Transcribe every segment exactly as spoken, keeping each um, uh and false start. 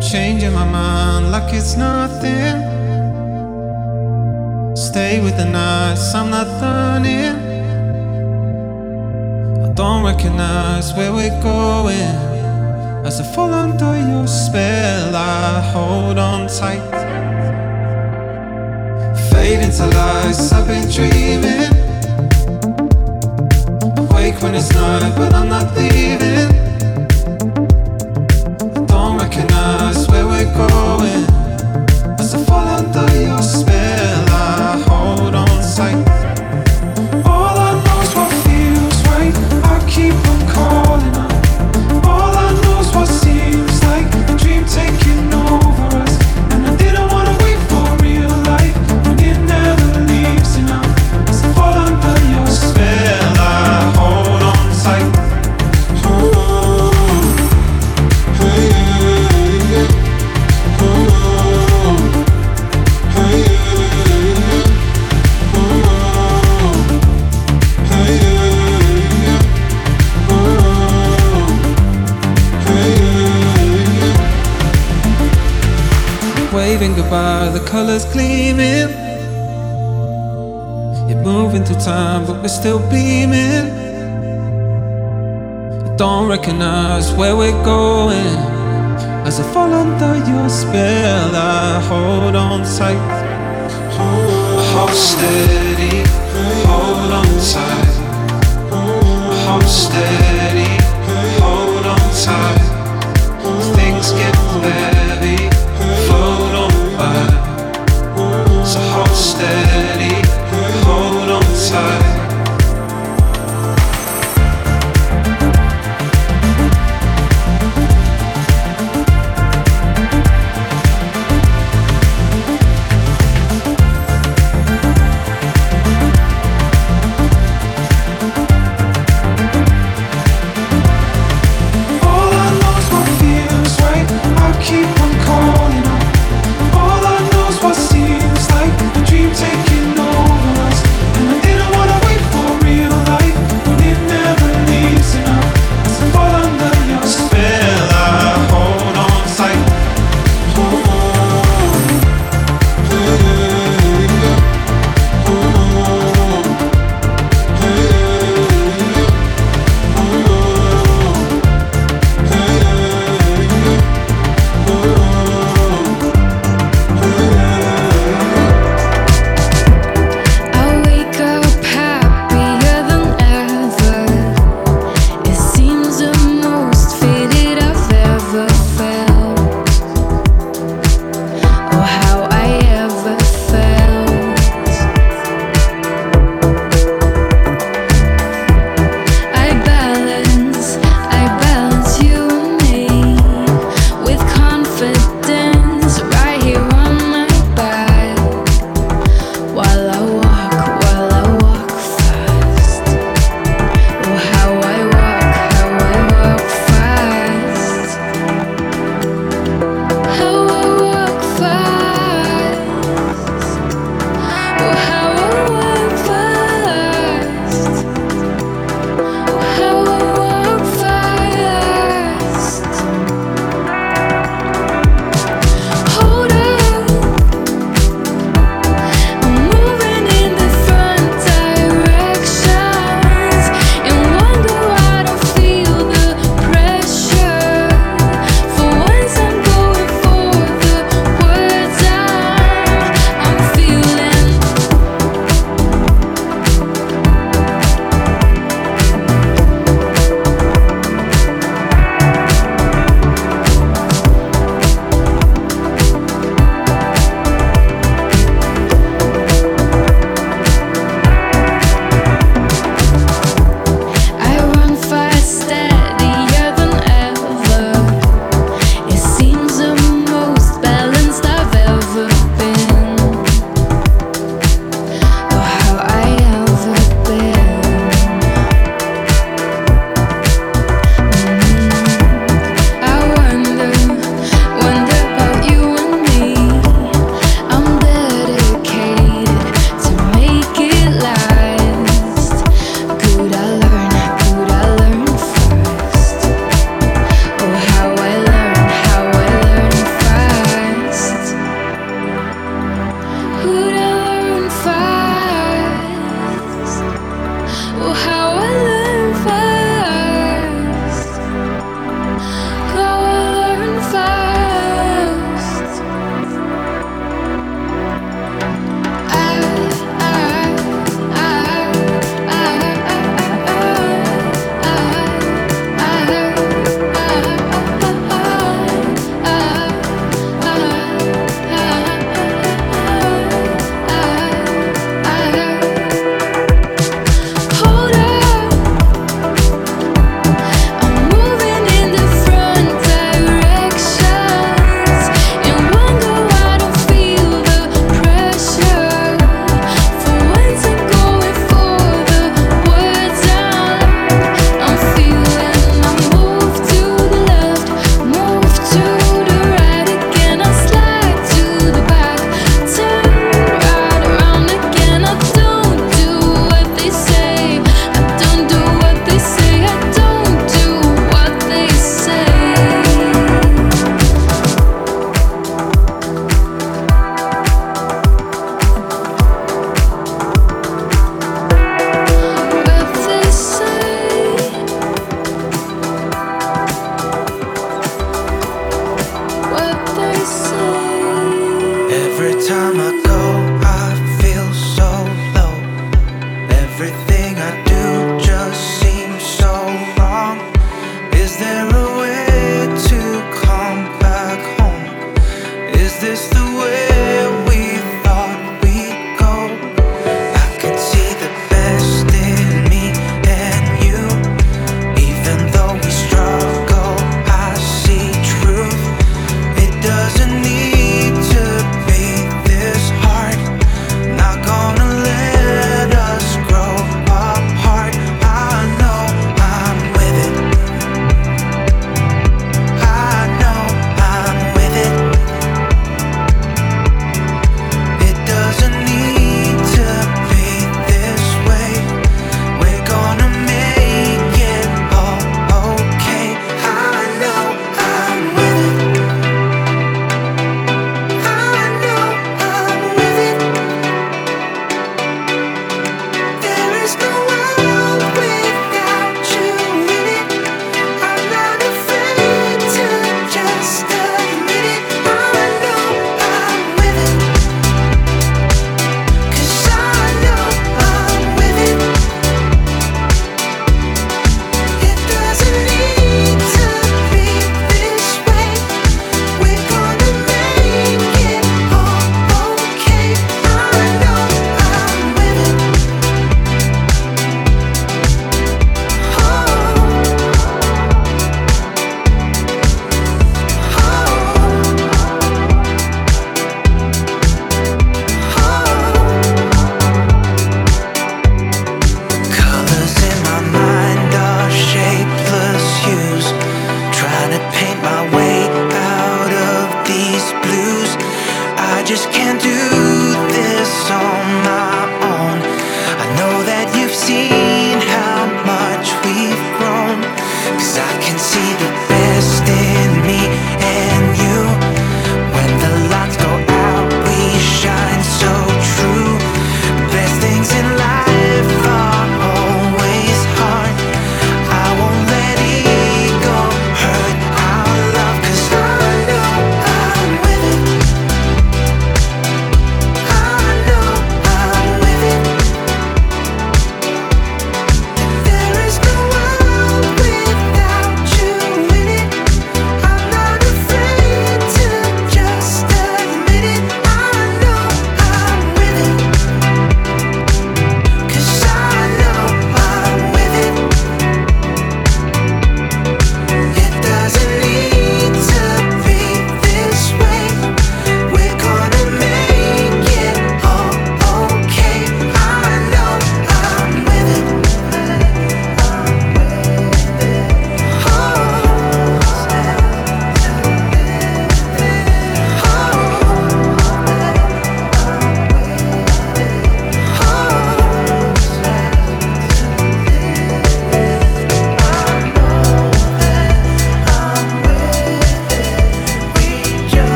Changing my mind like it's nothing. Stay with the nights I'm not learning. I don't recognize where we're going. As I fall under your spell, I hold on tight. Fade into lies I've been dreaming. Awake when it's night, but I'm not leaving. I don't recognize where we're going. As I fall under your spell, I hold on tight. All I know's what feels right. I keep on calling up. All I know's what seems like a dream taking over us. And I didn't wanna wait for real life when it never leaves enough. As I fall under your spell, I hold on tight. Ooh, hey, hey, ooh, hey, ooh, hey, waving goodbye, the colours gleaming. You're moving through time, but we're still beaming. I don't recognise where we're going. As I fall under your spell, I hold on tight. Hold steady, hold on tight. Hold steady, hold on tight. Things get heavy. Float on by. So hold steady, hold on tight. All I know's what feels right. I keep Every time I go, I feel so low. Everything I do just seems so wrong. Is there a way to come back home? Is this the way we thought we'd go? I can see the best in me and you. Even though we struggle, I see truth. It doesn't need just can't do this on my own. I know that you've seen how much we've grown, 'cause I can see the best in me and you. When the lights go out, we shine so true. Best things in life are always hard. I won't let ego hurt our love, 'cause I know I'm with it.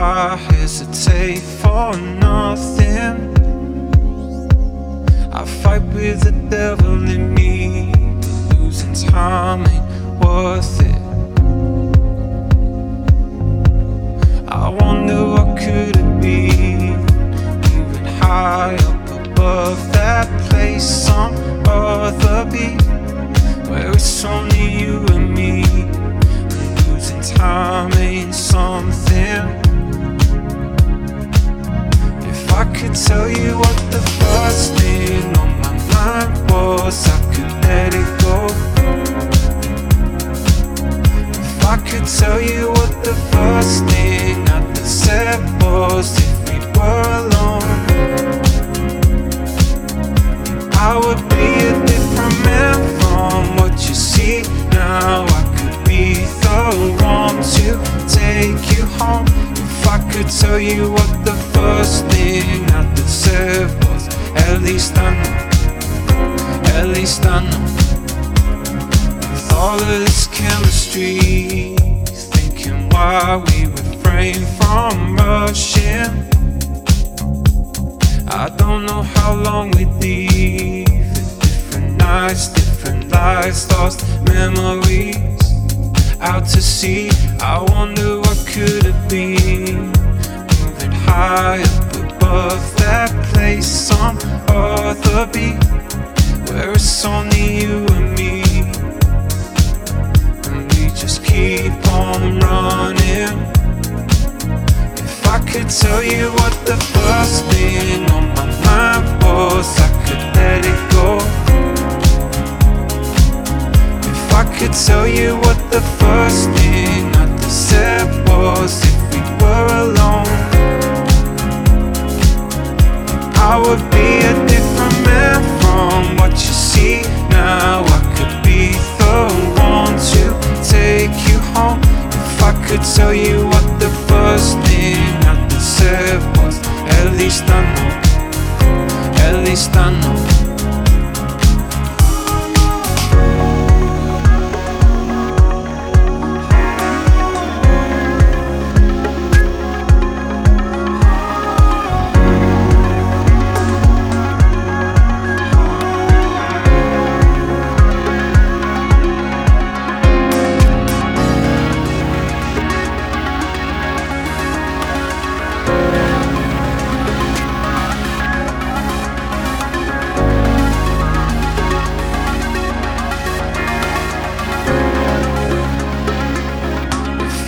I hesitate for nothing. I fight with the devil in me, but losing time ain't worth it. I wonder what could have been, even high up above that place, some other beat, where it's only you and me, and losing time ain't something. I could tell you what the first thing on my mind was, I could let it go. If I could tell you what the first thing I said was, if we were alone, I would be a different man from what you see now. I could be the one to take you home. If I could tell you what the first thing I did say was, at least I know, at least I know. With all of this chemistry, thinking why we were friends. rushing. I don't know how long we leave it. Different nights, different lights, lost memories out to sea. I wonder what could have been. Moving high up above that place, some other beat where it's only you and me, and we just keep on running. I could tell you what the first thing on my mind was, I could let it go. If I could tell you what the first thing I said was, if we were alone, I would be a different man from what you see now. I could be the one to take you home. If I could tell you what the first thing said was, at least I know, at least I know.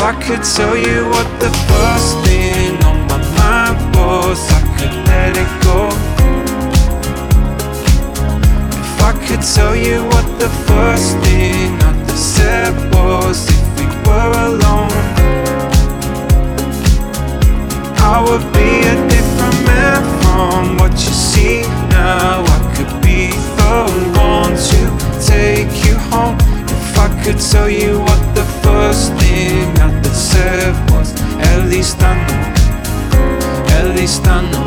I could tell you what the first thing on my mind was, I could let it go. If I could tell you what the first thing I said was, if we were alone, I would be a different man from what you see now. I could be the one to take you home. If I could tell you what the first thing said was, at least I know, at least I know.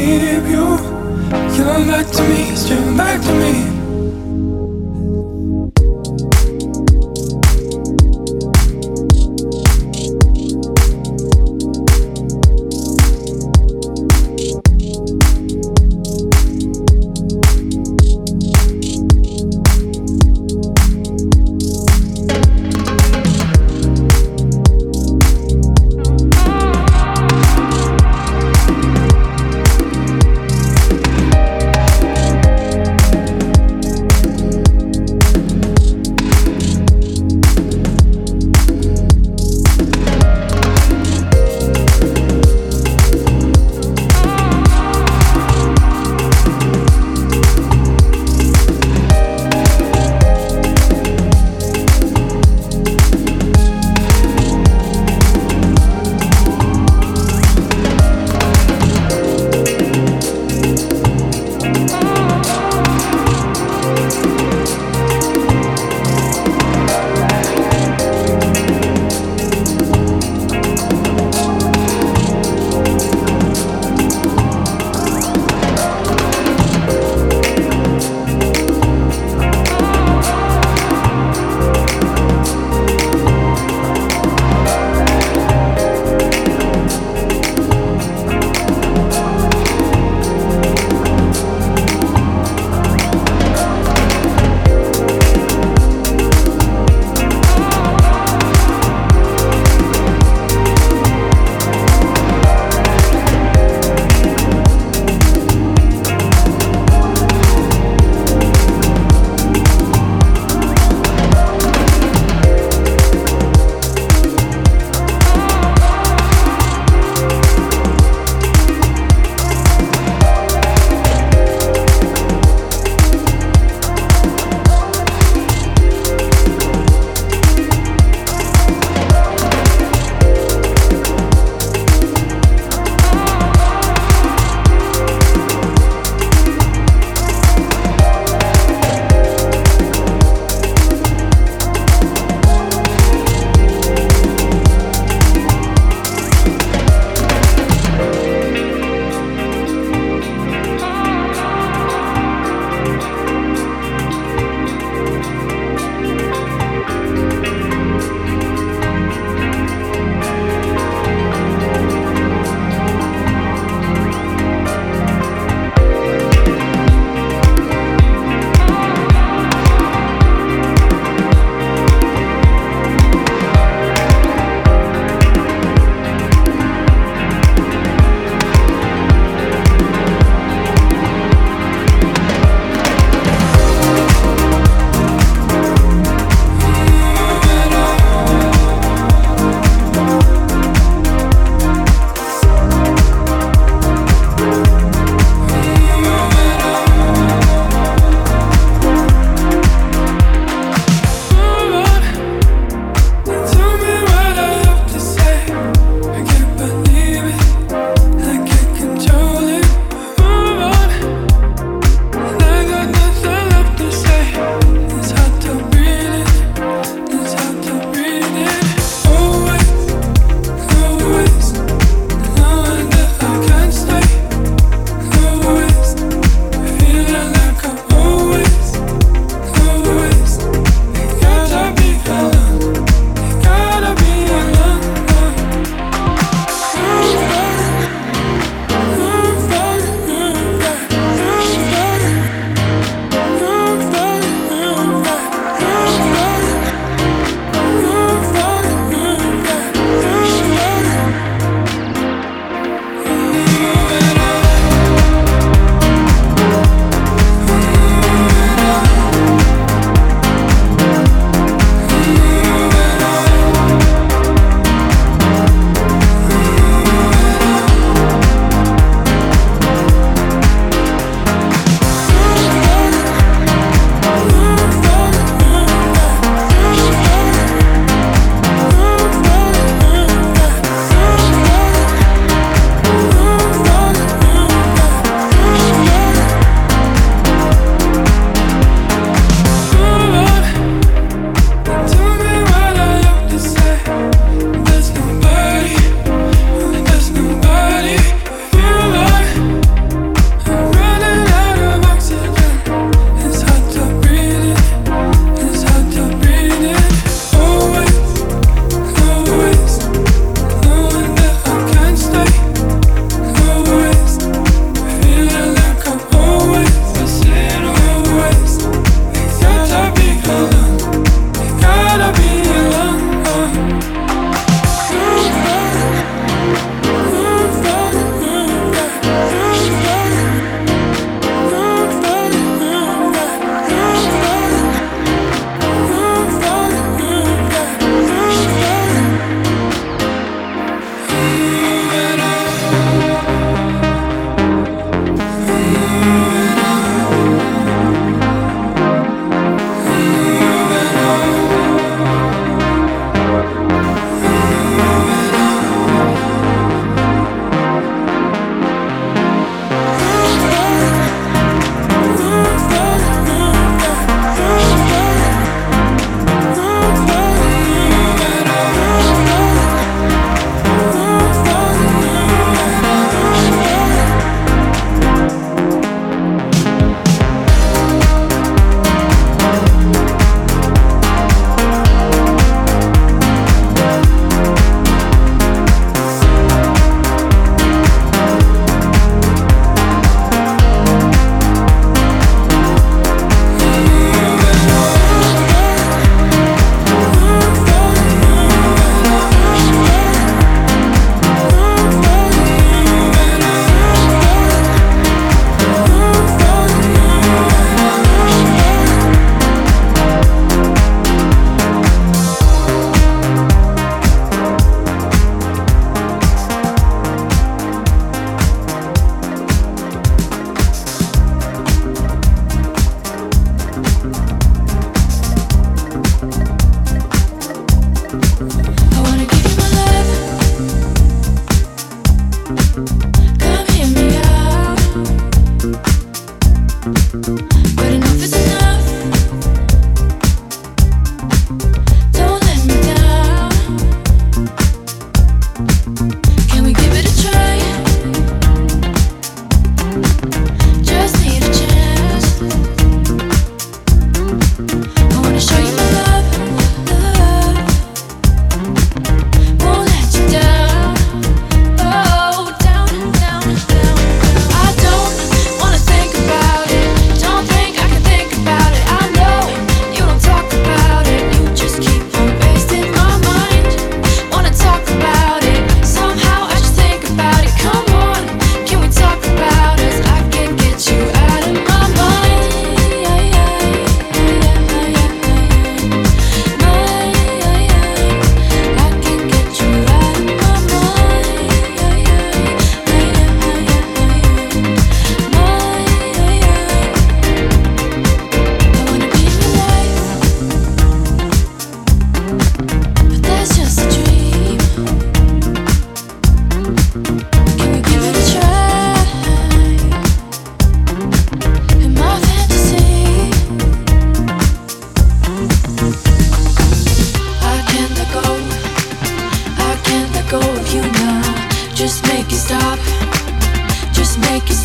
keep you coming back to me, straight back to me.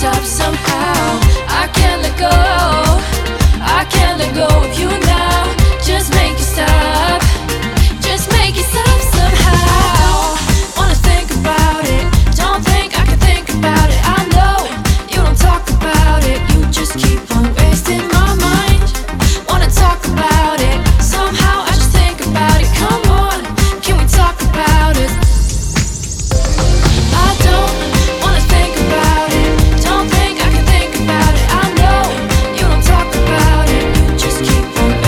stop somehow. I can't let go, I can't let go of you now. Just make it stop, just make it stop somehow. I don't wanna think about it, don't think I can think about it. I know you don't talk about it, you just keep on wasting my mind. Wanna talk about it, somehow I just think about it. Come on, can we talk about it? I don't wanna think about it, don't think I can think about it. I know you don't talk about it, you just keep on.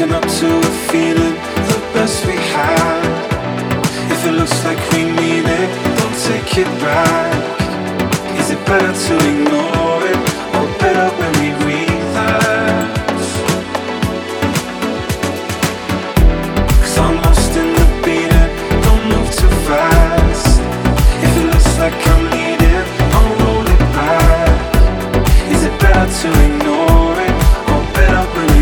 waking up to a feeling the best we had. If it looks like we mean it, don't take it back. Is it better to ignore it, or better when we relapse? 'Cause I'm lost in the beating, don't move too fast. If it looks like I'm leading, I'll roll it back. Is it better to ignore it, or better when we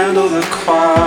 handle the choir.